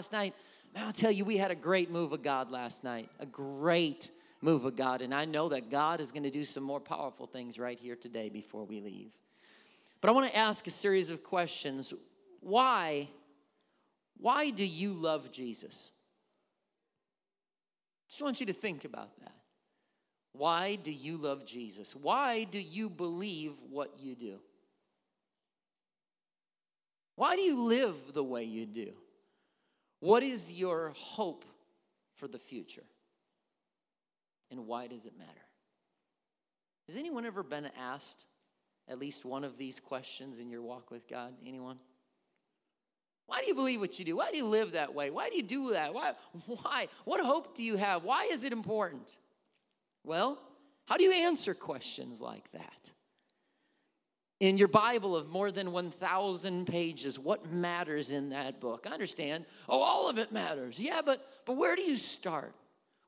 last night. Man, I'll tell you, we had a great move of God last night, a great move of God. And I know that God is going to do some more powerful things right here today before we leave. But I want to ask a series of questions. Why do you love Jesus? Just want you to think about that. Why do you love Jesus? Why do you believe what you do? Why do you live the way you do? What is your hope for the future? And why does it matter? Has anyone ever been asked at least one of these questions in your walk with God? Anyone? Why do you believe what you do? Why do you live that way? Why do you do that? Why? What hope do you have? Why is it important? Well, how do you answer questions like that? In your Bible of more than 1,000 pages, what matters in that book? I understand. Oh, all of it matters. Yeah, but where do you start?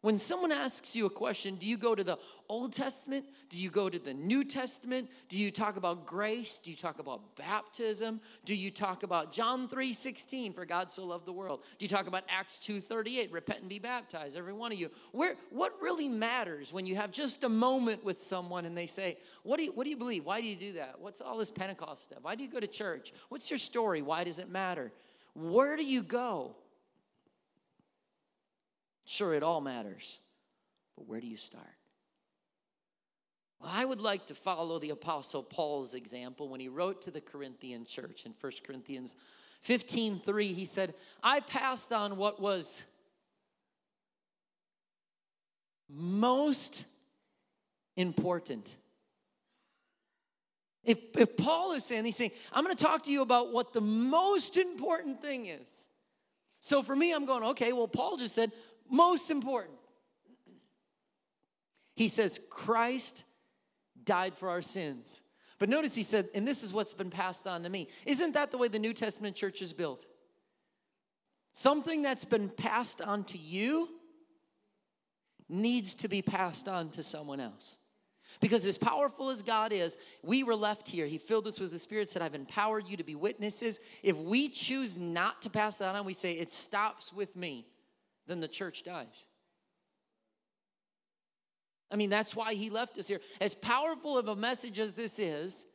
When someone asks you a question, do you go to the Old Testament? Do you go to the New Testament? Do you talk about grace? Do you talk about baptism? Do you talk about John 3:16, for God so loved the world? Do you talk about Acts 2:38, repent and be baptized, every one of you? What really matters when you have just a moment with someone and they say, what do you believe? Why do you do that? What's all this Pentecost stuff? Why do you go to church? What's your story? Why does it matter? Where do you go? Sure, it all matters, but where do you start? Well, I would like to follow the Apostle Paul's example when he wrote to the Corinthian church in 1 Corinthians 15:3. He said, I passed on what was most important. If Paul is saying, he's saying, I'm going to talk to you about what the most important thing is. So for me, I'm going, okay, well, Paul just said, most important. He says, Christ died for our sins. But notice he said, and this is what's been passed on to me. Isn't that the way the New Testament church is built? Something that's been passed on to you needs to be passed on to someone else. Because as powerful as God is, we were left here. He filled us with the Spirit, said, I've empowered you to be witnesses. If we choose not to pass that on, we say, it stops with me. Then the church dies. I mean, that's why he left us here. As powerful of a message as this is,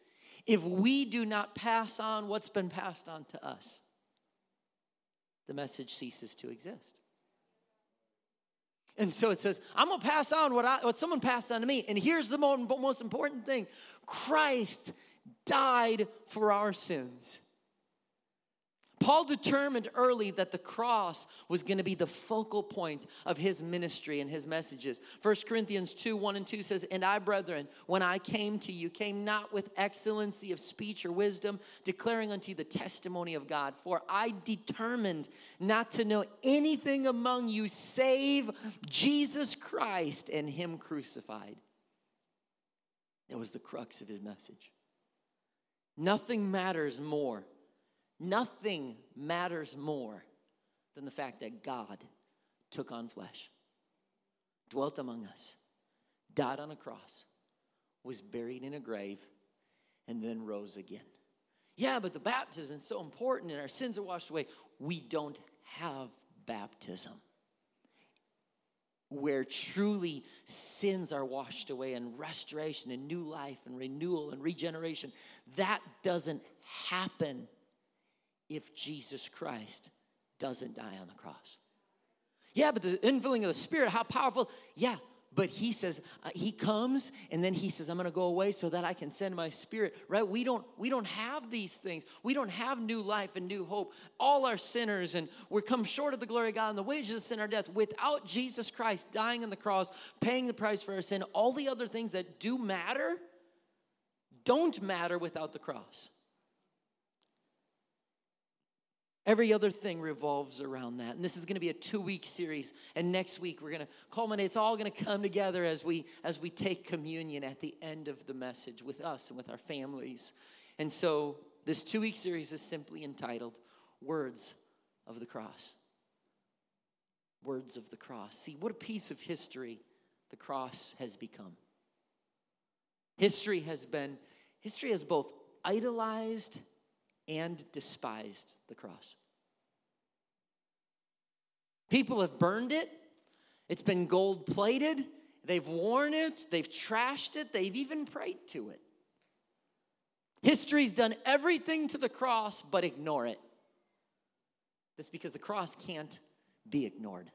if we do not pass on what's been passed on to us, the message ceases to exist. And so it says, I'm going to pass on what someone passed on to me. And here's the most important thing. Christ died for our sins. Paul determined early that the cross was going to be the focal point of his ministry and his messages. 1 Corinthians 2:1-2 says, And I, brethren, when I came to you, came not with excellency of speech or wisdom, declaring unto you the testimony of God. For I determined not to know anything among you save Jesus Christ and him crucified. That was the crux of his message. Nothing matters more. Nothing matters more than the fact that God took on flesh, dwelt among us, died on a cross, was buried in a grave, and then rose again. Yeah, but the baptism is so important and our sins are washed away. We don't have baptism where truly sins are washed away and restoration and new life and renewal and regeneration. That doesn't happen if Jesus Christ doesn't die on the cross. Yeah, but the infilling of the Spirit, how powerful. Yeah, but he says, he comes, and then he says, I'm going to go away so that I can send my Spirit, right? We don't have these things. We don't have new life and new hope. All are sinners, and we come short of the glory of God, and the wages of sin are death. Without Jesus Christ dying on the cross, paying the price for our sin, all the other things that do matter don't matter without the cross. Every other thing revolves around that. And this is going to be a 2-week series. And next week, we're going to culminate. It's all going to come together as we take communion at the end of the message with us and with our families. And so this 2-week series is simply entitled Words of the Cross. Words of the Cross. See, what a piece of history the cross has become. History has both idolized and despised the cross. People have burned it. It's been gold-plated. They've worn it. They've trashed it. They've even prayed to it. History's done everything to the cross but ignore it. That's because the cross can't be ignored.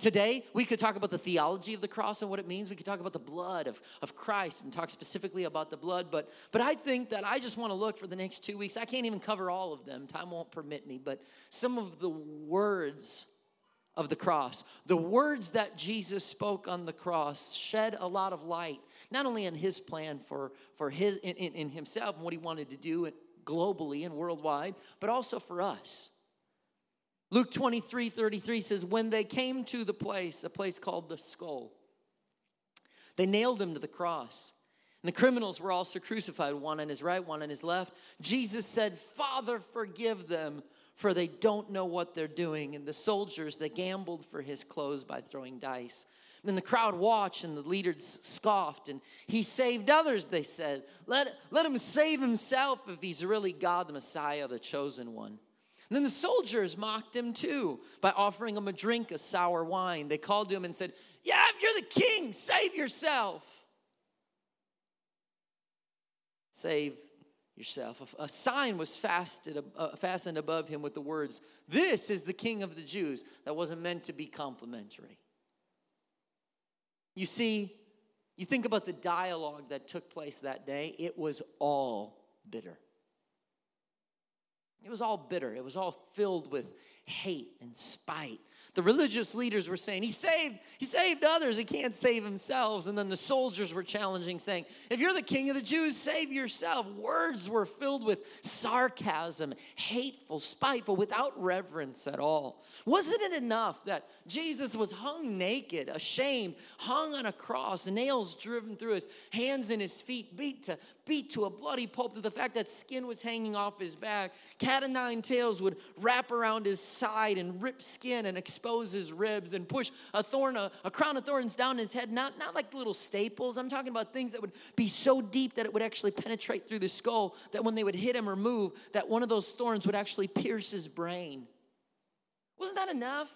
Today, we could talk about the theology of the cross and what it means. We could talk about the blood of Christ and talk specifically about the blood. But I think that I just want to look for the next 2 weeks. I can't even cover all of them. Time won't permit me. But some of the words of the cross, the words that Jesus spoke on the cross shed a lot of light, not only in his plan for himself and what he wanted to do globally and worldwide, but also for us. Luke 23:33 says, when they came to a place called the Skull, they nailed him to the cross. And the criminals were also crucified, one on his right, one on his left. Jesus said, Father, forgive them, for they don't know what they're doing. And the soldiers, they gambled for his clothes by throwing dice. And then the crowd watched, and the leaders scoffed. And he saved others, they said. Let him save himself if he's really God, the Messiah, the chosen one. And then the soldiers mocked him too by offering him a drink of sour wine. They called to him and said, yeah, if you're the king, save yourself. Save yourself. A sign was fastened above him with the words, this is the King of the Jews. That wasn't meant to be complimentary. You see, you think about the dialogue that took place that day. It was all bitter. It was all bitter. It was all filled with hate and spite. The religious leaders were saying, he saved others. He can't save himself. And then the soldiers were challenging, saying, if you're the King of the Jews, save yourself. Words were filled with sarcasm, hateful, spiteful, without reverence at all. Wasn't it enough that Jesus was hung naked, ashamed, hung on a cross, nails driven through his hands and his feet, beat to a bloody pulp, to the fact that skin was hanging off his back, cat-o'-nine-tails would wrap around his side and rip skin and expose his ribs and push a crown of thorns down his head, not like little staples. I'm talking about things that would be so deep that it would actually penetrate through the skull, that when they would hit him or move, that one of those thorns would actually pierce his brain. Wasn't that enough?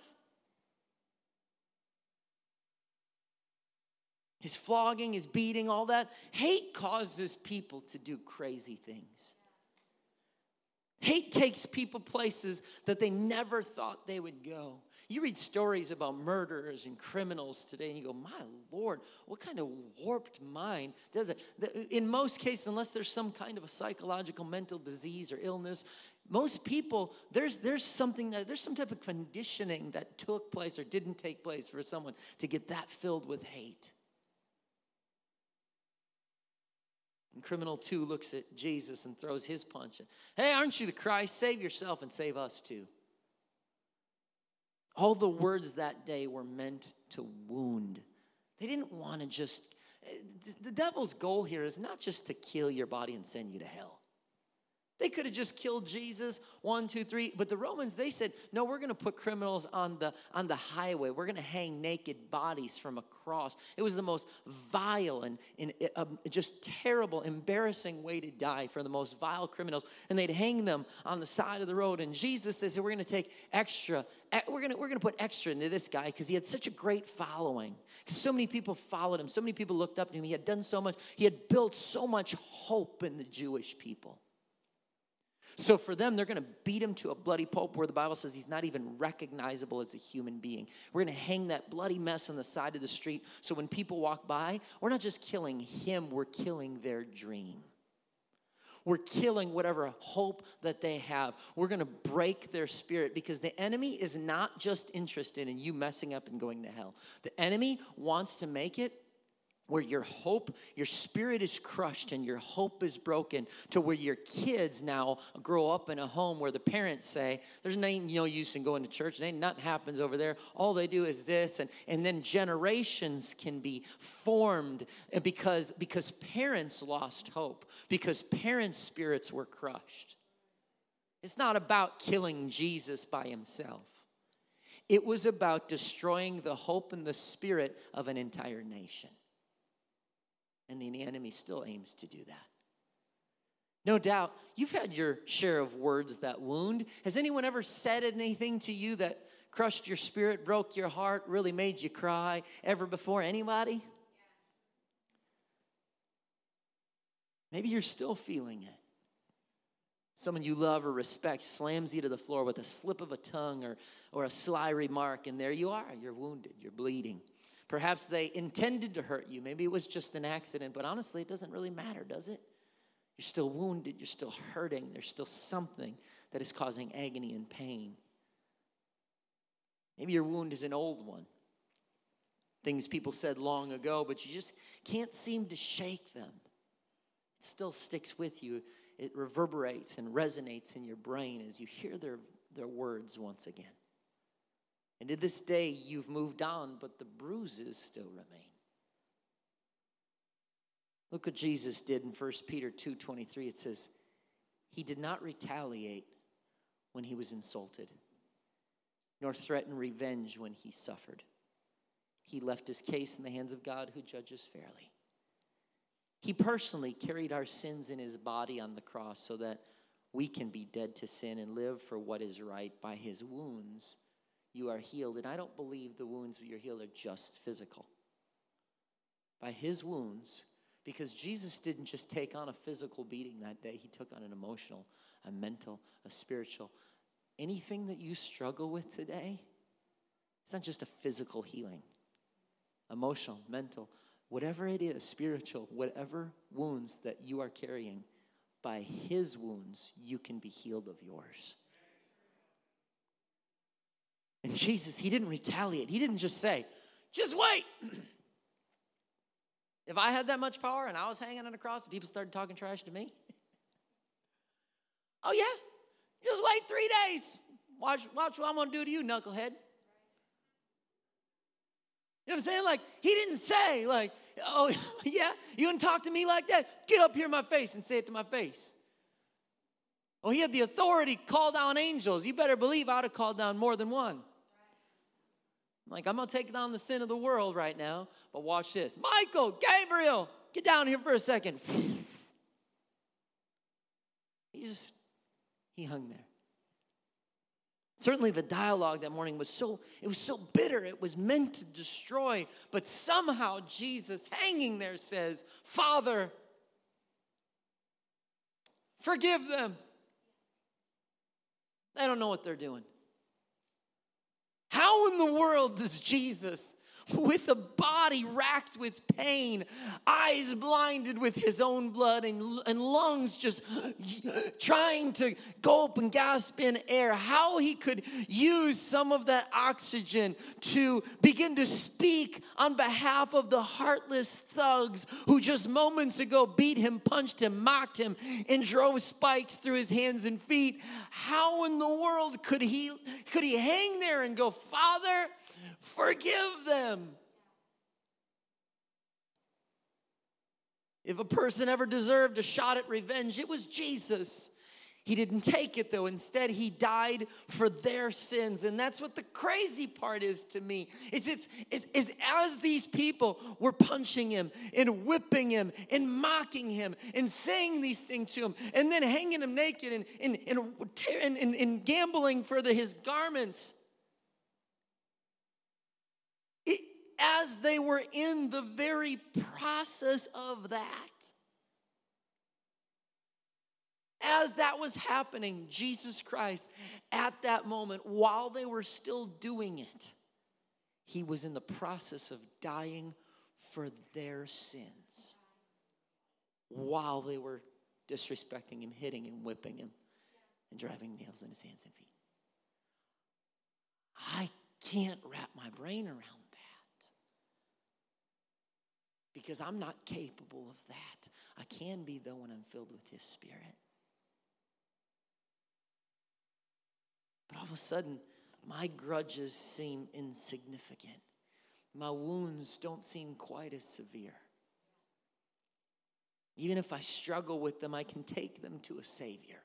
His flogging, his beating, all that. Hate causes people to do crazy things. Hate takes people places that they never thought they would go. You read stories about murderers and criminals today, and you go, my Lord, what kind of warped mind does it? In most cases, unless there's some kind of a psychological mental disease or illness, most people, there's some type of conditioning that took place or didn't take place for someone to get that filled with hate. And criminal 2 looks at Jesus and throws his punch in. Hey, aren't you the Christ? Save yourself and save us too. All the words that day were meant to wound. They didn't want to just... The devil's goal here is not just to kill your body and send you to hell. They could have just killed Jesus, 1, 2, 3. But the Romans, they said, no, we're going to put criminals on the highway. We're going to hang naked bodies from a cross. It was the most vile and just terrible, embarrassing way to die for the most vile criminals. And they'd hang them on the side of the road. And Jesus says, we're going to take extra. We're going to put extra into this guy because he had such a great following. Because so many people followed him. So many people looked up to him. He had done so much. He had built so much hope in the Jewish people. So for them, they're going to beat him to a bloody pulp where the Bible says he's not even recognizable as a human being. We're going to hang that bloody mess on the side of the street so when people walk by, we're not just killing him, we're killing their dream. We're killing whatever hope that they have. We're going to break their spirit because the enemy is not just interested in you messing up and going to hell. The enemy wants to make it where your hope, your spirit is crushed and your hope is broken, to where your kids now grow up in a home where the parents say, there's no use in going to church, nothing happens over there, all they do is this, and then generations can be formed because parents lost hope, because parents' spirits were crushed. It's not about killing Jesus by himself. It was about destroying the hope and the spirit of an entire nation. And the enemy still aims to do that. No doubt, you've had your share of words that wound. Has anyone ever said anything to you that crushed your spirit, broke your heart, really made you cry ever before? Anybody? Maybe you're still feeling it. Someone you love or respect slams you to the floor with a slip of a tongue or a sly remark, and there you are. You're wounded. You're bleeding. Perhaps they intended to hurt you. Maybe it was just an accident, but honestly, it doesn't really matter, does it? You're still wounded. You're still hurting. There's still something that is causing agony and pain. Maybe your wound is an old one. Things people said long ago, but you just can't seem to shake them. It still sticks with you. It reverberates and resonates in your brain as you hear their words once again. And to this day, you've moved on, but the bruises still remain. Look what Jesus did in 1 Peter 2:23. It says, he did not retaliate when he was insulted, nor threaten revenge when he suffered. He left his case in the hands of God, who judges fairly. He personally carried our sins in his body on the cross so that we can be dead to sin and live for what is right. By his wounds, you are healed. And I don't believe the wounds you're healed are just physical. By his wounds, because Jesus didn't just take on a physical beating that day. He took on an emotional, a mental, a spiritual. Anything that you struggle with today, it's not just a physical healing. Emotional, mental, whatever it is, spiritual, whatever wounds that you are carrying, by his wounds, you can be healed of yours. And Jesus, he didn't retaliate. He didn't just say, just wait. If I had that much power and I was hanging on a cross and people started talking trash to me, oh yeah, just wait 3 days. Watch what I'm going to do to you, knucklehead. You know what I'm saying? Like, he didn't say, like, oh, yeah, you wouldn't talk to me like that? Get up here in my face and say it to my face. Well, he had the authority to call down angels. You better believe I would have called down more than one. Like, I'm going to take down the sin of the world right now, but watch this. Michael, Gabriel, get down here for a second. He hung there. Certainly the dialogue that morning was so bitter. It was meant to destroy. But somehow Jesus hanging there says, Father, forgive them. They don't know what they're doing. How in the world does Jesus, with a body racked with pain, eyes blinded with his own blood, and lungs just trying to gulp and gasp in air, how he could use some of that oxygen to begin to speak on behalf of the heartless thugs who just moments ago beat him, punched him, mocked him, and drove spikes through his hands and feet. How in the world could he hang there and go, Father, forgive them? If a person ever deserved a shot at revenge, it was Jesus. He didn't take it, though. Instead, he died for their sins. And that's what the crazy part is to me. It's as these people were punching him and whipping him and mocking him and saying these things to him and then hanging him naked and gambling for his garments. As they were in the very process of that, as that was happening, Jesus Christ, at that moment, while they were still doing it, he was in the process of dying for their sins while they were disrespecting him, hitting him, whipping him, and driving nails in his hands and feet. I can't wrap my brain around that, because I'm not capable of that. I can be, though, when I'm filled with his Spirit. But all of a sudden, my grudges seem insignificant. My wounds don't seem quite as severe. Even if I struggle with them, I can take them to a Savior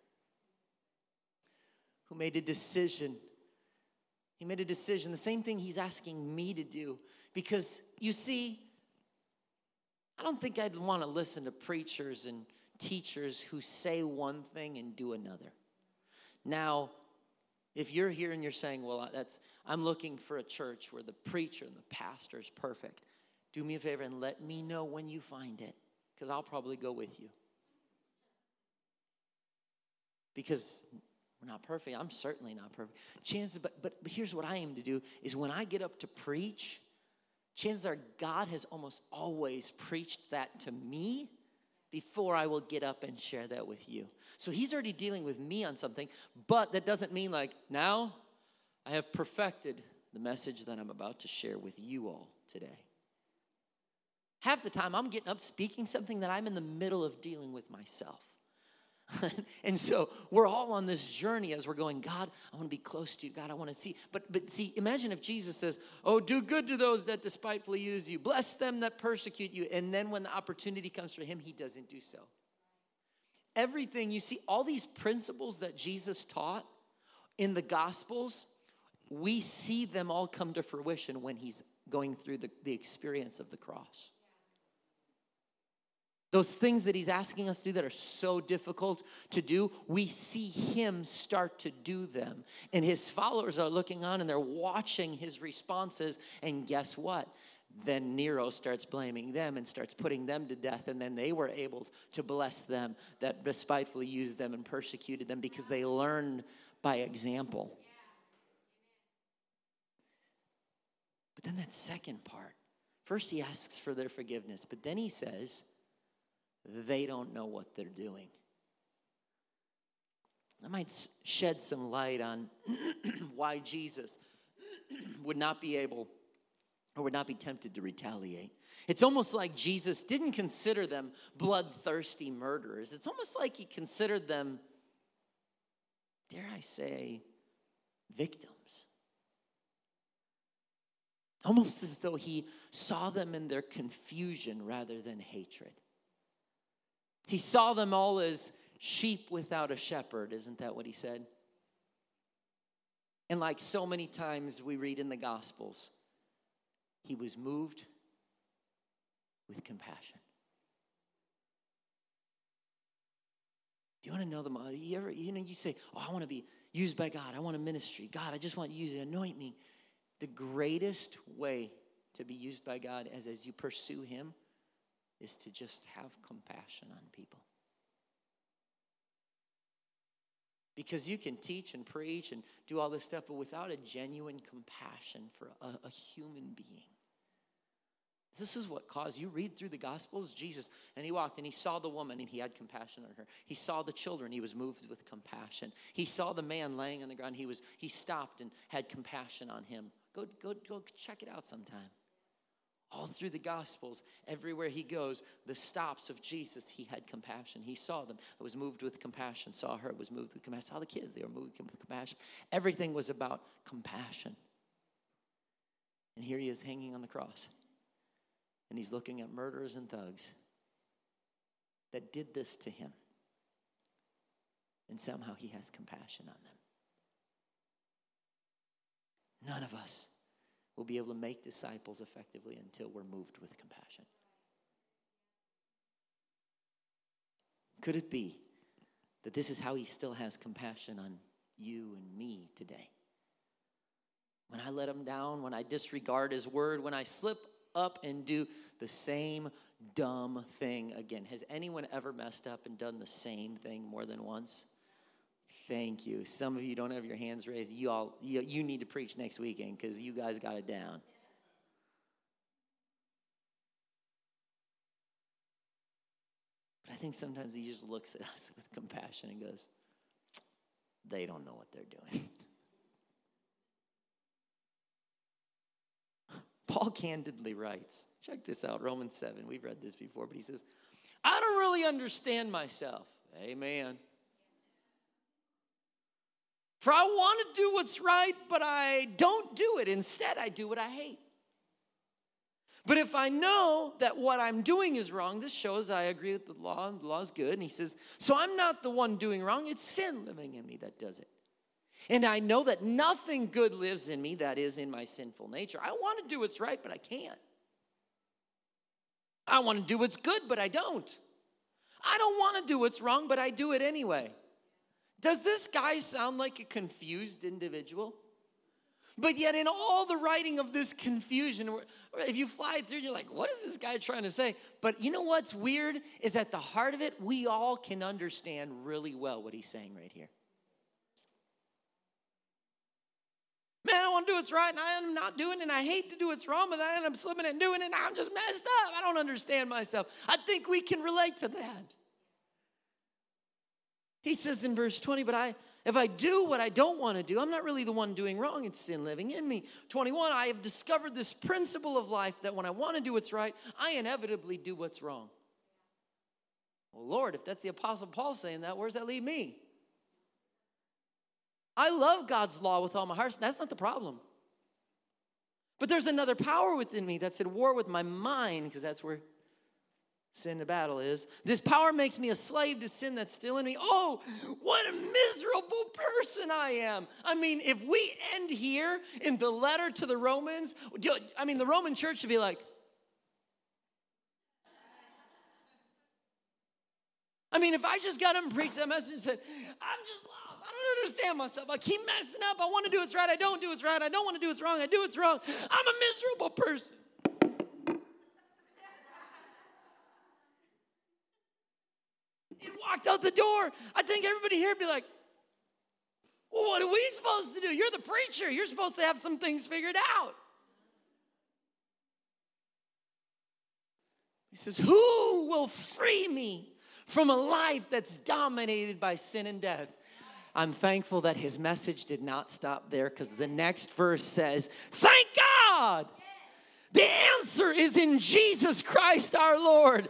who made a decision. He made a decision, the same thing he's asking me to do, because, you see, I don't think I'd want to listen to preachers and teachers who say one thing and do another. Now, If you're here and you're saying, well, I'm looking for a church where the preacher and the pastor is perfect, do me a favor and let me know when you find it, because I'll probably go with you. Because we're not perfect. I'm certainly not perfect. But here's what I aim to do is when I get up to preach, chances are God has almost always preached that to me before I will get up and share that with you. So he's already dealing with me on something, but that doesn't mean like, now I have perfected the message that I'm about to share with you all today. Half the time I'm getting up speaking something that I'm in the middle of dealing with myself. And so we're all on this journey as we're going, God, I want to be close to you. God, I want to see. But see, imagine if Jesus says, oh, do good to those that despitefully use you. Bless them that persecute you. And then when the opportunity comes for him, he doesn't do so. Everything you see, all these principles that Jesus taught in the Gospels, we see them all come to fruition when he's going through the experience of the cross. Those things that he's asking us to do that are so difficult to do, we see him start to do them. And his followers are looking on and they're watching his responses. And guess what? Then Nero starts blaming them and starts putting them to death. And then they were able to bless them that despitefully used them and persecuted them because they learned by example. But then that second part. First he asks for their forgiveness. But then he says, they don't know what they're doing. I might shed some light on why Jesus would not be tempted to retaliate. It's almost like Jesus didn't consider them bloodthirsty murderers. It's almost like he considered them, dare I say, victims. Almost as though he saw them in their confusion rather than hatred. He saw them all as sheep without a shepherd. Isn't that what he said? And like so many times we read in the Gospels, he was moved with compassion. Do you want to know them? You say, oh, I want to be used by God. I want a ministry. God, I just want you to anoint me. The greatest way to be used by God as you pursue him is to just have compassion on people. Because you can teach and preach and do all this stuff, but without a genuine compassion for a human being. This is what caused, you read through the Gospels, Jesus, and he walked and he saw the woman and he had compassion on her. He saw the children, he was moved with compassion. He saw the man laying on the ground, he stopped and had compassion on him. Go check it out sometime. All through the Gospels, everywhere he goes, the stops of Jesus, he had compassion. He saw them. I was moved with compassion. Saw her. Was moved with compassion. Saw the kids. They were moved with compassion. Everything was about compassion. And here he is hanging on the cross. And he's looking at murderers and thugs that did this to him. And somehow he has compassion on them. None of us we'll be able to make disciples effectively until we're moved with compassion. Could it be that this is how he still has compassion on you and me today? When I let him down, when I disregard his word, when I slip up and do the same dumb thing again. Has anyone ever messed up and done the same thing more than once? Thank you. Some of you don't have your hands raised. You need to preach next weekend because you guys got it down. But I think sometimes he just looks at us with compassion and goes, they don't know what they're doing. Paul candidly writes, check this out, Romans 7. We've read this before, but he says, I don't really understand myself. Amen. For I want to do what's right, but I don't do it. Instead, I do what I hate. But if I know that what I'm doing is wrong, this shows I agree with the law, and the law is good. And he says, so I'm not the one doing wrong. It's sin living in me that does it. And I know that nothing good lives in me, that is in my sinful nature. I want to do what's right, but I can't. I want to do what's good, but I don't. I don't want to do what's wrong, but I do it anyway. Does this guy sound like a confused individual? But yet in all the writing of this confusion, if you fly through, you're like, what is this guy trying to say? But you know what's weird is at the heart of it, we all can understand really well what he's saying right here. Man, I want to do what's right, and I am not doing it, and I hate to do what's wrong, but I am slipping and doing it, and I'm just messed up. I don't understand myself. I think we can relate to that. He says in verse 20, but if I do what I don't want to do, I'm not really the one doing wrong. It's sin living in me. 21, I have discovered this principle of life that when I want to do what's right, I inevitably do what's wrong. Well, Lord, if that's the Apostle Paul saying that, where does that leave me? I love God's law with all my heart. That's not the problem. But there's another power within me that's at war with my mind, because that's where sin, the battle is. This power makes me a slave to sin that's still in me. Oh, what a miserable person I am. I mean, if we end here in the letter to the Romans, I mean, the Roman church should be like, I mean, if I just got him and preached that message and said, I'm just lost. I don't understand myself. I keep messing up. I want to do what's right. I don't do what's right. I don't want to do what's wrong. I do what's wrong. I'm a miserable person. And walked out the door. I think everybody here would be like, well, what are we supposed to do? You're the preacher. You're supposed to have some things figured out. He says, who will free me from a life that's dominated by sin and death? I'm thankful that his message did not stop there, because the next verse says, thank God! The answer is in Jesus Christ our Lord.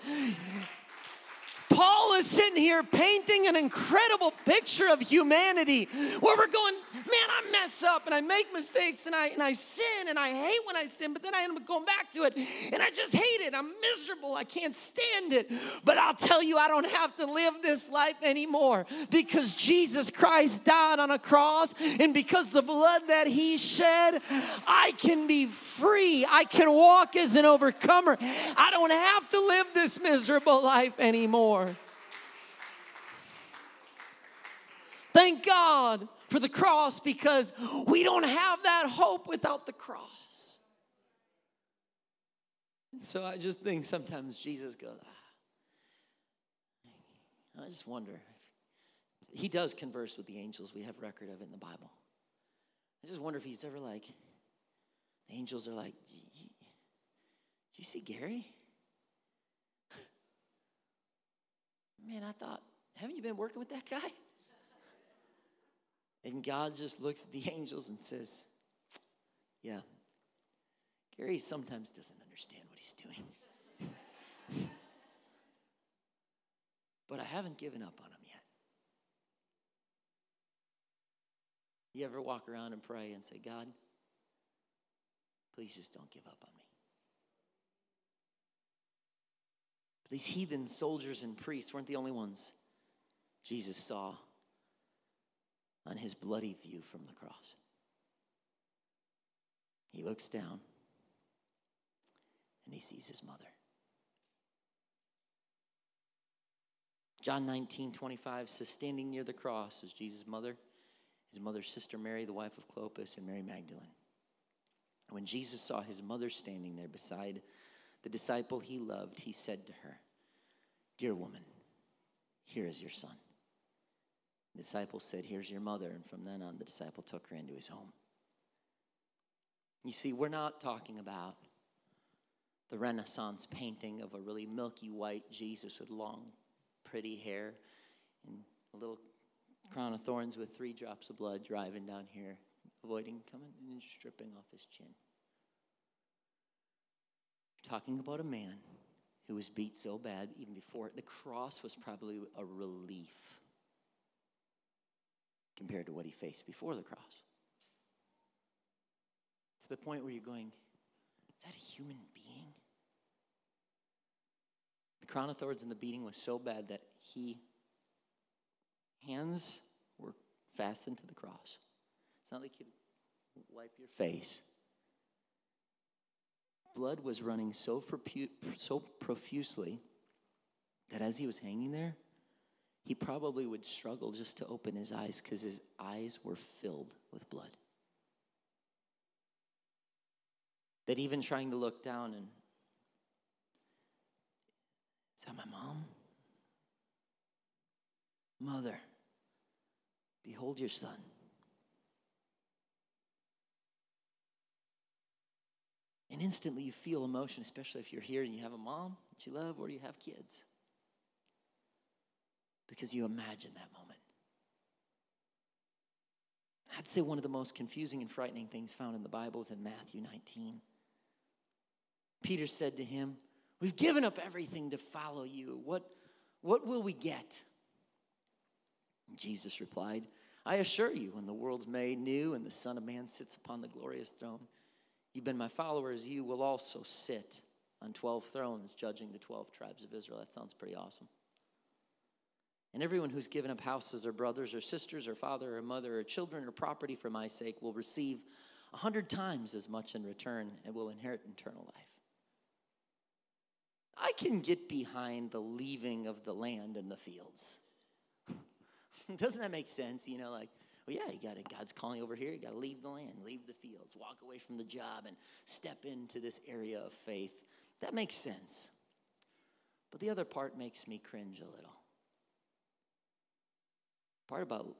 Paul is sitting here painting an incredible picture of humanity where we're going, man, I mess up and I make mistakes and I sin and I hate when I sin, but then I end up going back to it and I just hate it. I'm miserable. I can't stand it. But I'll tell you, I don't have to live this life anymore, because Jesus Christ died on a cross, and because the blood that he shed, I can be free. I can walk as an overcomer. I don't have to live this miserable life anymore. Thank God for the cross, because we don't have that hope without the cross. And so I just think sometimes Jesus goes, I just wonder. He does converse with the angels. We have record of it in the Bible. I just wonder if he's ever like, the angels are like, do you see Gary? Man, I thought, haven't you been working with that guy? And God just looks at the angels and says, yeah, Gary sometimes doesn't understand what he's doing. But I haven't given up on him yet. You ever walk around and pray and say, God, please just don't give up on me? But these heathen soldiers and priests weren't the only ones Jesus saw on his bloody view from the cross. He looks down and he sees his mother. John 19:25 says, standing near the cross was Jesus' mother, his mother's sister Mary, the wife of Clopas, and Mary Magdalene. When Jesus saw his mother standing there beside the disciple he loved, he said to her, dear woman, here is your son. The disciple said, here's your mother. And from then on, the disciple took her into his home. You see, we're not talking about the Renaissance painting of a really milky white Jesus with long, pretty hair and a little crown of thorns with 3 drops of blood driving down here, avoiding coming and stripping off his chin. We're talking about a man who was beat so bad even before. The cross was probably a relief compared to what he faced before the cross. To the point where you're going, is that a human being? The crown of thorns and the beating was so bad that his hands were fastened to the cross. It's not like you wipe your face. Blood was running so profusely that as he was hanging there, he probably would struggle just to open his eyes because his eyes were filled with blood. That even trying to look down and, is that my mom? Mother, behold your son. And instantly you feel emotion, especially if you're here and you have a mom that you love or you have kids. Because you imagine that moment. I'd say one of the most confusing and frightening things found in the Bible is in Matthew 19. Peter said to him, "We've given up everything to follow you. What will we get?" And Jesus replied, "I assure you, when the world's made new and the Son of Man sits upon the glorious throne, you've been my followers, you will also sit on 12 thrones judging the 12 tribes of Israel." That sounds pretty awesome. And everyone who's given up houses or brothers or sisters or father or mother or children or property for my sake will receive 100 times as much in return and will inherit eternal life. I can get behind the leaving of the land and the fields. Doesn't that make sense? You know, like, well, yeah, God's calling you over here. You got to leave the land, leave the fields, walk away from the job and step into this area of faith. That makes sense. But the other part makes me cringe a little. Part about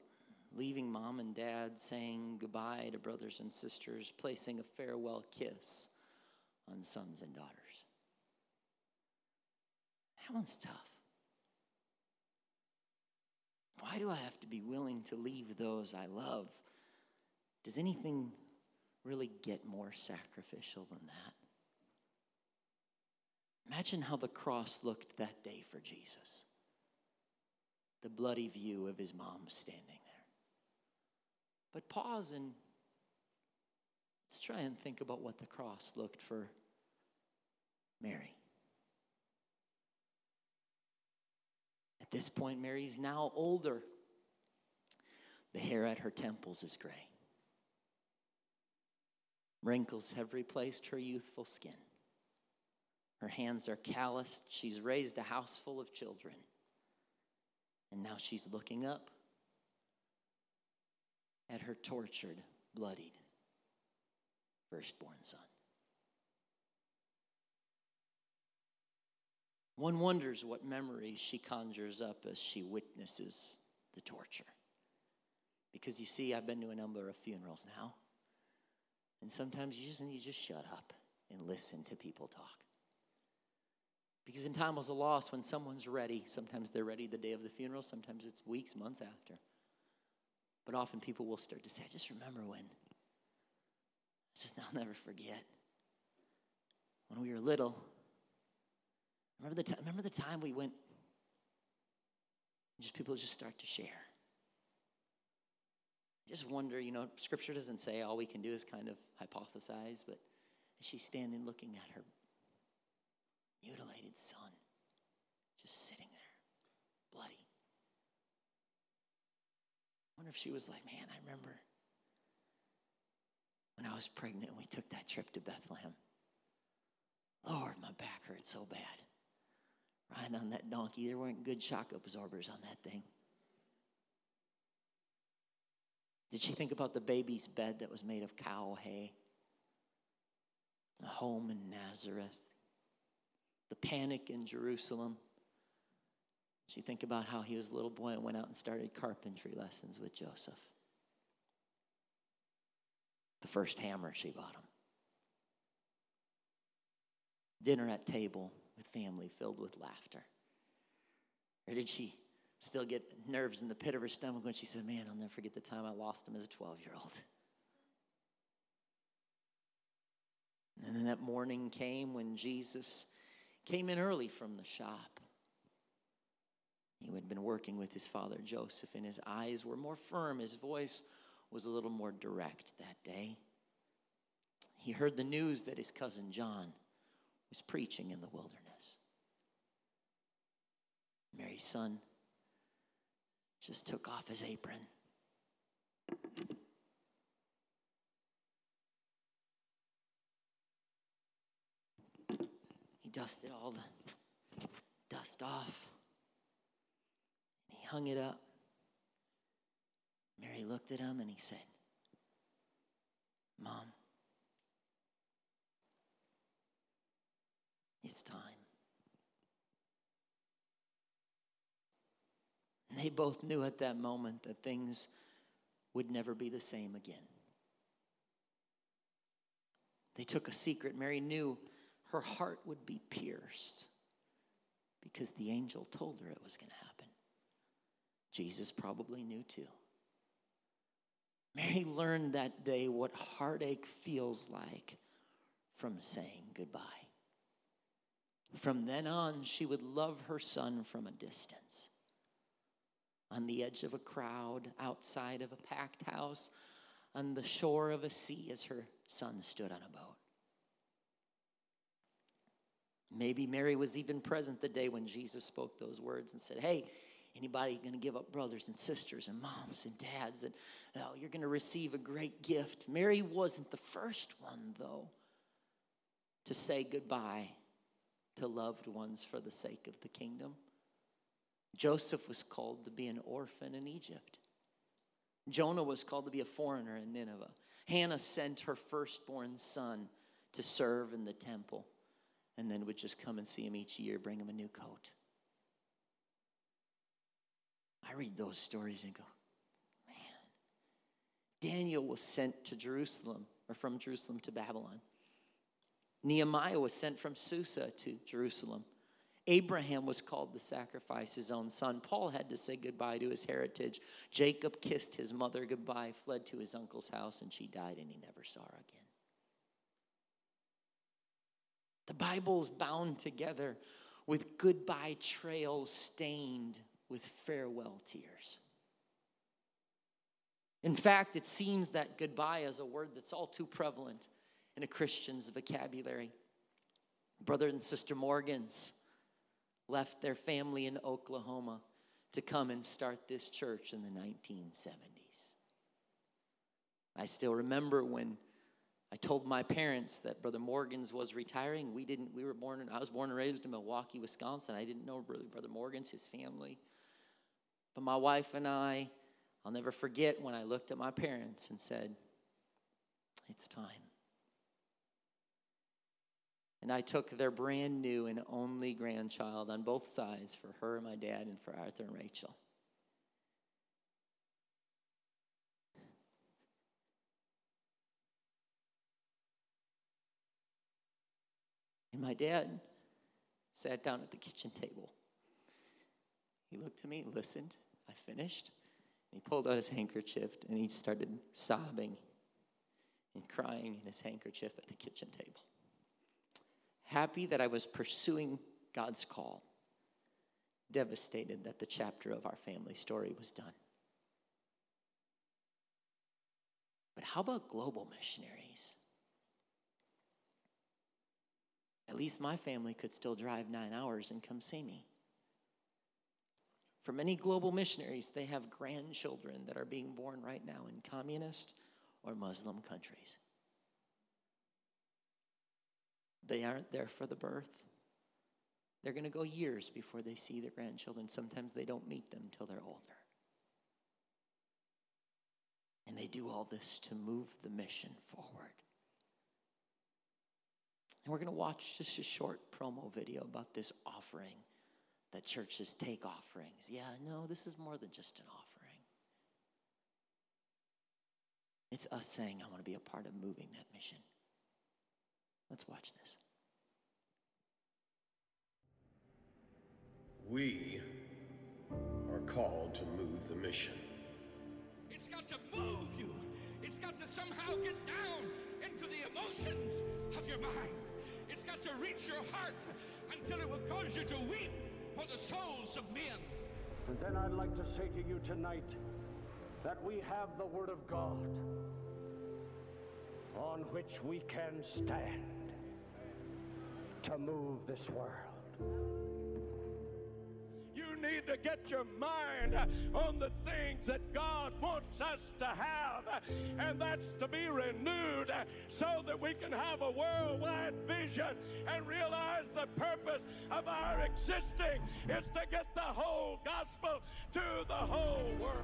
leaving mom and dad, saying goodbye to brothers and sisters, placing a farewell kiss on sons and daughters. That one's tough. Why do I have to be willing to leave those I love? Does anything really get more sacrificial than that? Imagine how the cross looked that day for Jesus. The bloody view of his mom standing there. But pause and let's try and think about what the cross looked for Mary. At this point, Mary's now older. The hair at her temples is gray. Wrinkles have replaced her youthful skin. Her hands are calloused. She's raised a house full of children. And now she's looking up at her tortured, bloodied, firstborn son. One wonders what memories she conjures up as she witnesses the torture. Because you see, I've been to a number of funerals now. And sometimes you just need to shut up and listen to people talk. Because in time was a loss when someone's ready. Sometimes they're ready the day of the funeral. Sometimes it's weeks, months after. But often people will start to say, I just remember when. I'll never forget. When we were little. Remember the time we went, just people just start to share. Just wonder, Scripture doesn't say, all we can do is kind of hypothesize, but she's standing looking at her mutilated son, just sitting there, bloody. I wonder if she was like, man, I remember when I was pregnant and we took that trip to Bethlehem. Lord, my back hurt so bad. Riding on that donkey, there weren't good shock absorbers on that thing. Did she think about the baby's bed that was made of cow hay? A home in Nazareth? The panic in Jerusalem? Did she think about how he was a little boy and went out and started carpentry lessons with Joseph? The first hammer she bought him. Dinner at table with family filled with laughter? Or did she still get nerves in the pit of her stomach when she said, man, I'll never forget the time I lost him as a 12-year-old. And then that morning came when Jesus came in early from the shop. He had been working with his father Joseph, and his eyes were more firm. His voice was a little more direct that day. He heard the news that his cousin John was preaching in the wilderness. Mary's son just took off his apron. He dusted all the dust off. He He hung it up. Mary looked at him and he said, Mom, it's time. And they both knew at that moment that things would never be the same again. They took a secret. Mary knew her heart would be pierced because the angel told her it was going to happen. Jesus probably knew too. Mary learned that day what heartache feels like from saying goodbye. From then on, she would love her son from a distance. On the edge of a crowd, outside of a packed house, on the shore of a sea as her son stood on a boat. Maybe Mary was even present the day when Jesus spoke those words and said, hey, anybody going to give up brothers and sisters and moms and dads? And oh, you're going to receive a great gift. Mary wasn't the first one, though, to say goodbye to loved ones for the sake of the kingdom. Joseph was called to be an orphan in Egypt. Jonah was called to be a foreigner in Nineveh. Hannah sent her firstborn son to serve in the temple and then would just come and see him each year, bring him a new coat. I read those stories and go, man. Daniel was sent to Jerusalem, or from Jerusalem to Babylon. Nehemiah was sent from Susa to Jerusalem. Abraham was called to sacrifice his own son. Paul had to say goodbye to his heritage. Jacob kissed his mother goodbye, fled to his uncle's house, and she died, and he never saw her again. The Bible's bound together with goodbye trails stained with farewell tears. In fact, it seems that goodbye is a word that's all too prevalent in a Christian's vocabulary. Brother and Sister Morgans left their family in Oklahoma to come and start this church in the 1970s. I still remember when I told my parents that Brother Morgans was retiring. I was born and raised in Milwaukee, Wisconsin. I didn't know Brother Morgans, his family. But my wife and I'll never forget when I looked at my parents and said, it's time. And I took their brand new and only grandchild on both sides, for her and my dad and for Arthur and Rachel. And my dad sat down at the kitchen table. He looked at me, listened. I finished. And he pulled out his handkerchief and he started sobbing and crying in his handkerchief at the kitchen table. Happy that I was pursuing God's call. Devastated that the chapter of our family story was done. But how about global missionaries? At least my family could still drive 9 hours and come see me. For many global missionaries, they have grandchildren that are being born right now in communist or Muslim countries. They aren't there for the birth. They're going to go years before they see their grandchildren. Sometimes they don't meet them until they're older. And they do all this to move the mission forward. And we're going to watch just a short promo video about this offering that churches take offerings. Yeah, no, this is more than just an offering. It's us saying, I want to be a part of moving that mission. Let's watch this. We are called to move the mission. It's got to move you. It's got to somehow get down into the emotions of your mind. It's got to reach your heart until it will cause you to weep for the souls of men. And then I'd like to say to you tonight that we have the Word of God on which we can stand to move this world. You need need to get your mind on the things that God wants us to have, and that's to be renewed so that we can have a worldwide vision and realize the purpose of our existing is to get the whole gospel to the whole world.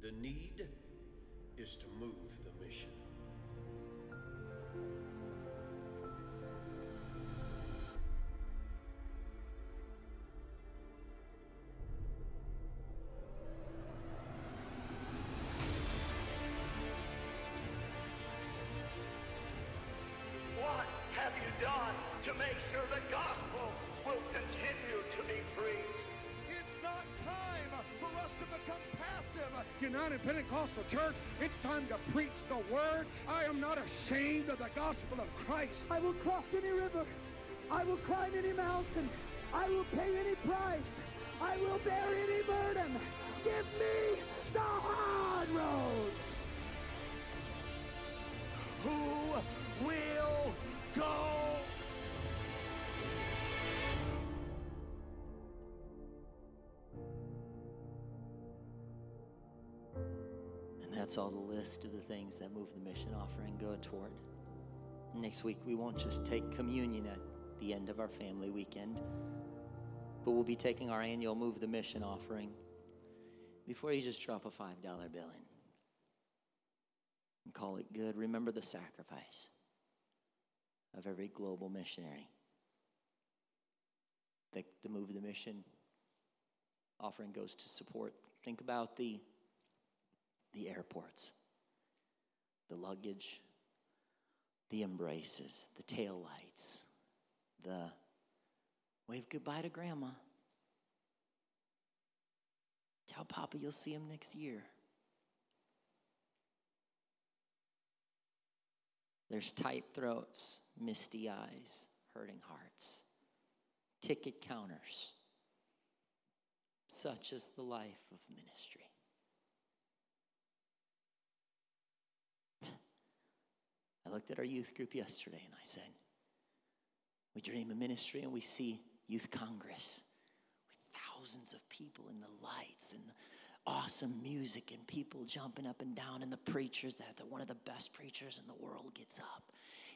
The need is to move the mission. What have you done to make sure the gospel will continue to be preached? It's not time for us to become passive. United Pentecostal Church, it's time to preach the word. I am not ashamed of the gospel of Christ. I will cross any river. I will climb any mountain. I will pay any price. I will bear any burden. Give me the hard road. Who will go? That's all the list of the things that Move the Mission offering go toward. Next week, we won't just take communion at the end of our family weekend, but we'll be taking our annual Move the Mission offering. Before you just drop a $5 bill in and call it good, remember the sacrifice of every global missionary. The Move the Mission offering goes to support. Think about the airports, the luggage, the embraces, the taillights, the wave goodbye to Grandma. Tell Papa you'll see him next year. There's tight throats, misty eyes, hurting hearts, ticket counters. Such is the life of ministry. I looked at our youth group yesterday and I said, we dream of ministry and we see Youth Congress with thousands of people in the lights and the awesome music and people jumping up and down and the preachers that one of the best preachers in the world gets up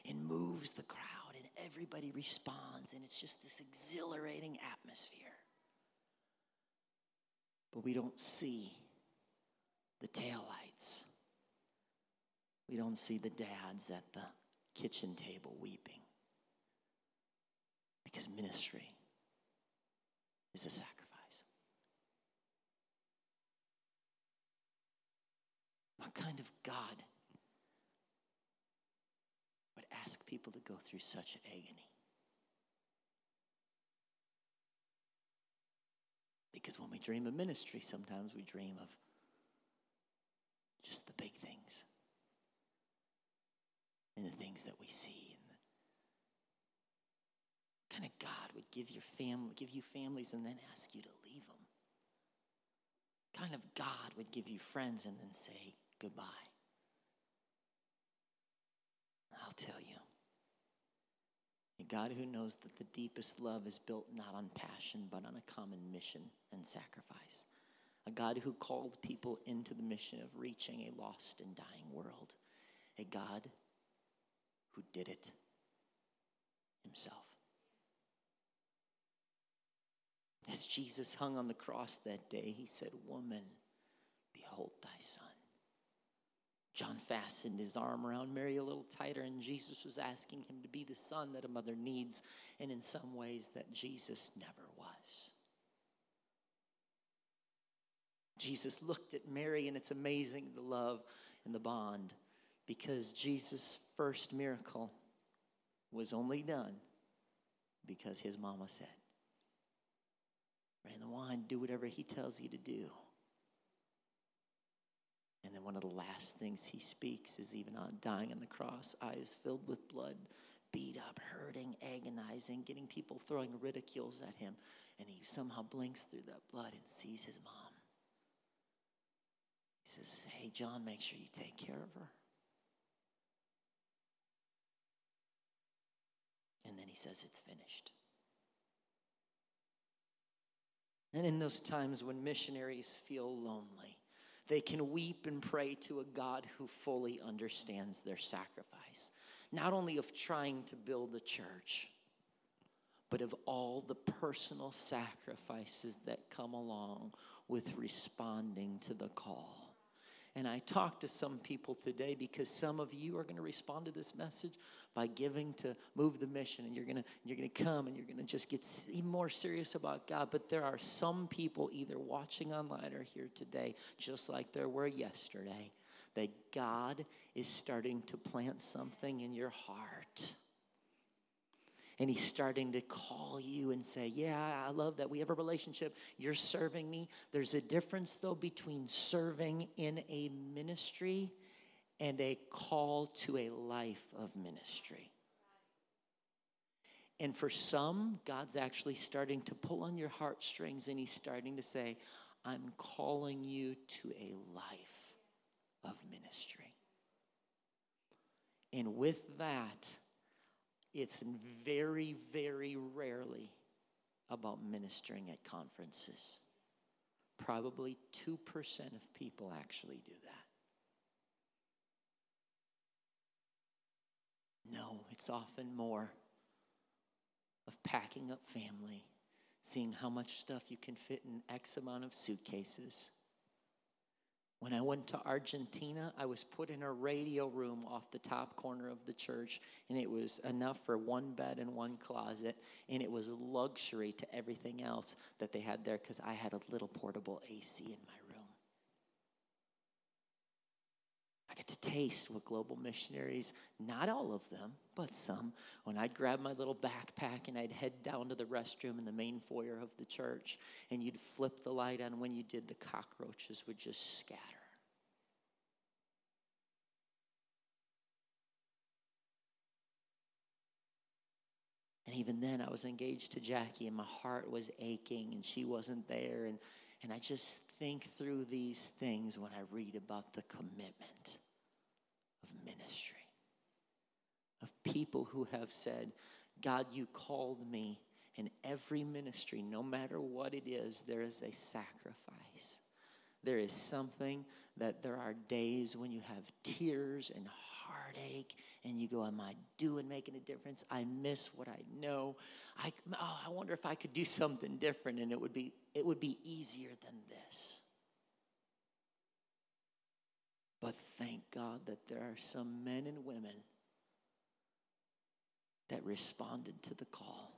and moves the crowd and everybody responds and it's just this exhilarating atmosphere. But we don't see the taillights. We don't see the dads at the kitchen table weeping because ministry is a sacrifice. What kind of God would ask people to go through such agony? Because when we dream of ministry, sometimes we dream of just the big things. And the things that we see. And the kind of God would give you families and then ask you to leave them. Kind of God would give you friends and then say goodbye. I'll tell you. A God who knows that the deepest love is built not on passion but on a common mission and sacrifice. A God who called people into the mission of reaching a lost and dying world. A God who did it himself. As Jesus hung on the cross that day, he said, "Woman, behold thy son." John fastened his arm around Mary a little tighter, and Jesus was asking him to be the son that a mother needs, and in some ways that Jesus never was. Jesus looked at Mary, and it's amazing the love and the bond, because Jesus' first miracle was only done because his mama said, "Bring the wine, do whatever he tells you to do." And then one of the last things he speaks is even on dying on the cross, eyes filled with blood, beat up, hurting, agonizing, getting people throwing ridicules at him. And he somehow blinks through that blood and sees his mom. He says, "Hey, John, make sure you take care of her." And then he says, "It's finished." And in those times when missionaries feel lonely, they can weep and pray to a God who fully understands their sacrifice, not only of trying to build a church, but of all the personal sacrifices that come along with responding to the call. And I talked to some people today because some of you are going to respond to this message by giving to Move the Mission, and you're going to come and you're going to just get even more serious about God. But there are some people either watching online or here today, just like there were yesterday, that God is starting to plant something in your heart. And he's starting to call you and say, "Yeah, I love that we have a relationship. You're serving me." There's a difference, though, between serving in a ministry and a call to a life of ministry. And for some, God's actually starting to pull on your heartstrings, and he's starting to say, "I'm calling you to a life of ministry." And with that, it's very, very rarely about ministering at conferences. Probably 2% of people actually do that. No, it's often more of packing up family, seeing how much stuff you can fit in X amount of suitcases. When I went to Argentina, I was put in a radio room off the top corner of the church, and it was enough for one bed and one closet, and it was luxury to everything else that they had there because I had a little portable AC in my room. I got to taste what global missionaries, not all of them, but some, when I'd grab my little backpack and I'd head down to the restroom in the main foyer of the church, and you'd flip the light on, when you did, the cockroaches would just scatter. And even then, I was engaged to Jackie, and my heart was aching, and she wasn't there. And I just think through these things when I read about the commitment of ministry, of people who have said, "God, you called me," and every ministry, no matter what it is, there is a sacrifice. There is something that there are days when you have tears and heartache, and you go, "Am I doing, making a difference? I miss what I know. I wonder if I could do something different, and it would be easier than this." But thank God that there are some men and women that responded to the call.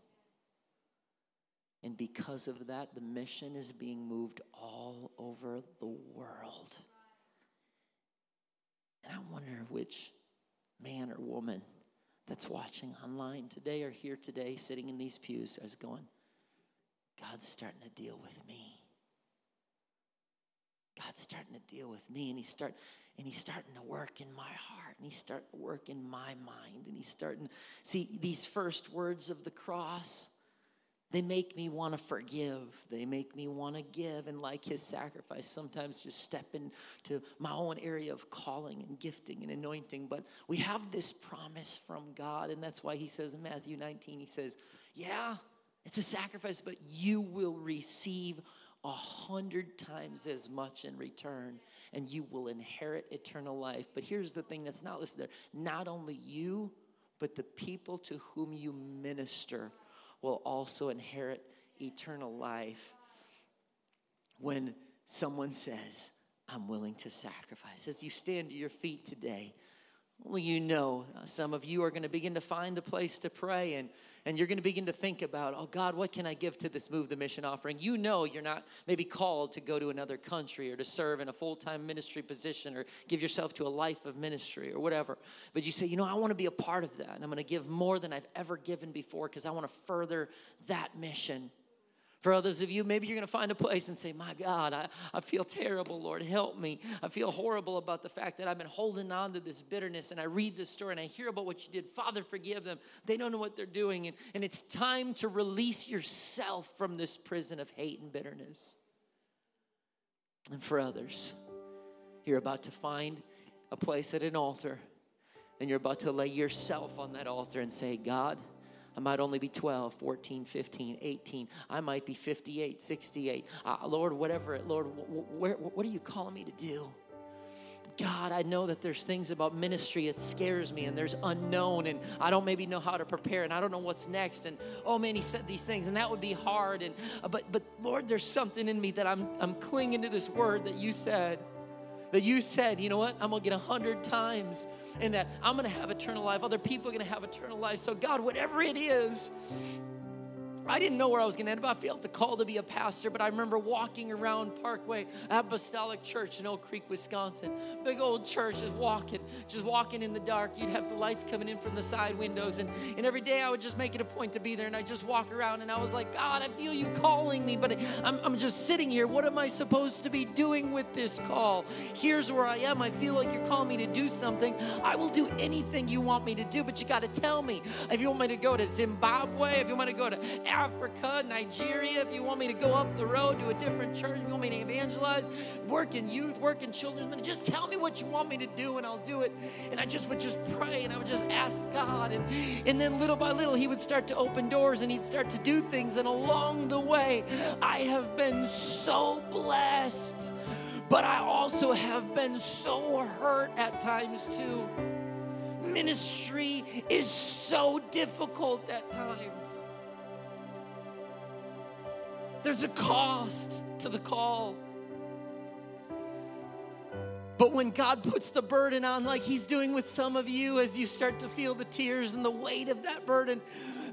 And because of that, the mission is being moved all over the world. And I wonder which man or woman that's watching online today or here today, sitting in these pews, is going, "God's starting to deal with me. God's starting to deal with me, and he's starting to work in my heart, and he's starting to work in my mind, and he's starting." See, these first words of the cross, they make me want to forgive. They make me want to give, and like his sacrifice, sometimes just step into my own area of calling and gifting and anointing. But we have this promise from God, and that's why he says in Matthew 19, he says, "Yeah, it's a sacrifice, but you will receive 100 times as much in return, and you will inherit eternal life." But here's the thing that's not listed there. Not only you, but the people to whom you minister will also inherit eternal life. When someone says, "I'm willing to sacrifice," as you stand to your feet today, Well, you know, some of you are going to begin to find a place to pray, and you're going to begin to think about, oh, God, what can I give to this Move the Mission offering? You know you're not maybe called to go to another country or to serve in a full-time ministry position or give yourself to a life of ministry or whatever. But you say, you know, I want to be a part of that, and I'm going to give more than I've ever given before because I want to further that mission. For others of you, maybe you're going to find a place and say, my God, I feel terrible, Lord, help me. I feel horrible about the fact that I've been holding on to this bitterness, and I read this story and I hear about what you did. Father, forgive them. They don't know what they're doing. And it's time to release yourself from this prison of hate and bitterness. And for others, you're about to find a place at an altar, and you're about to lay yourself on that altar and say, God, I might only be 12, 14, 15, 18. I might be 58, 68. Lord, whatever. Lord, what are you calling me to do? God, I know that there's things about ministry that scares me, and there's unknown, and I don't maybe know how to prepare, and I don't know what's next, and oh man, he said these things, and that would be hard, and but Lord, there's something in me that I'm clinging to this word that you said. That you said, you know what, I'm going to get 100 times, and that I'm going to have eternal life. Other people are going to have eternal life. So God, whatever it is, I didn't know where I was going to end up. I felt the call to be a pastor, but I remember walking around Parkway Apostolic Church in Oak Creek, Wisconsin. Big old church, just walking in the dark. You'd have the lights coming in from the side windows, and every day I would just make it a point to be there, and I'd just walk around, and I was like, God, I feel you calling me, but I'm just sitting here. What am I supposed to be doing with this call? Here's where I am. I feel like you're calling me to do something. I will do anything you want me to do, but you got to tell me. If you want me to go to Zimbabwe, if you want to go to Africa, Nigeria, if you want me to go up the road to a different church, if you want me to evangelize, work in youth, work in children's ministry, just tell me what you want me to do and I'll do it. And I just would just pray, and I would just ask God, and then little by little he would start to open doors, and he'd start to do things, and along the way I have been so blessed, but I also have been so hurt at times too. Ministry is so difficult at times. There's a cost to the call. But when God puts the burden on, like he's doing with some of you, as you start to feel the tears and the weight of that burden,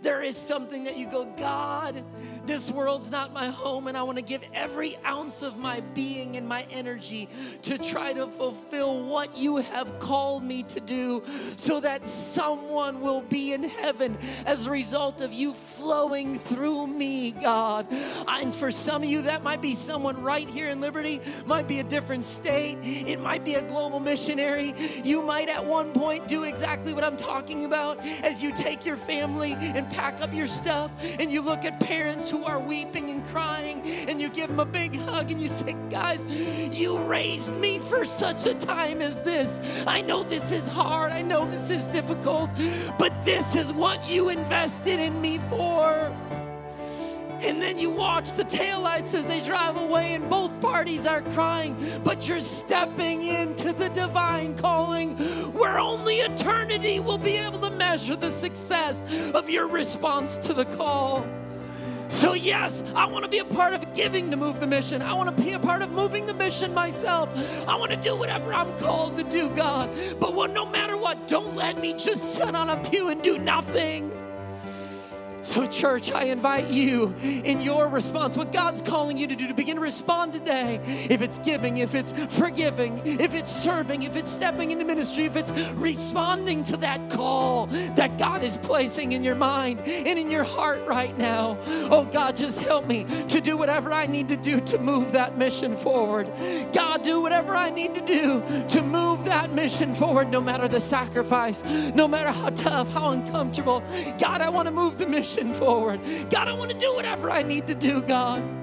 there is something that you go, God, this world's not my home, and I want to give every ounce of my being and my energy to try to fulfill what you have called me to do, so that someone will be in heaven as a result of you flowing through me, God. And for some of you, that might be someone right here in Liberty, might be a different state, it might be a global missionary. You might at one point do exactly what I'm talking about, as you take your family and pack up your stuff, and you look at parents who are weeping and crying, and you give them a big hug, and you say, guys, you raised me for such a time as this. I know this is hard, I know this is difficult, but this is what you invested in me for. And then you watch the taillights as they drive away, and both parties are crying, but you're stepping into the divine calling, where only eternity will be able to measure the success of your response to the call. So yes, I want to be a part of giving to Move the Mission. I want to be a part of moving the mission myself. I want to do whatever I'm called to do, God. But no matter what, don't let me just sit on a pew and do nothing. So church, I invite you in your response, what God's calling you to do, to begin to respond today. If it's giving, if it's forgiving, if it's serving, if it's stepping into ministry, if it's responding to that call that God is placing in your mind and in your heart right now. Oh God, just help me to do whatever I need to do to move that mission forward. God, do whatever I need to do to move that mission forward, no matter the sacrifice, no matter how tough, how uncomfortable. God, I want to move the mission forward. God, I want to do whatever I need to do, God.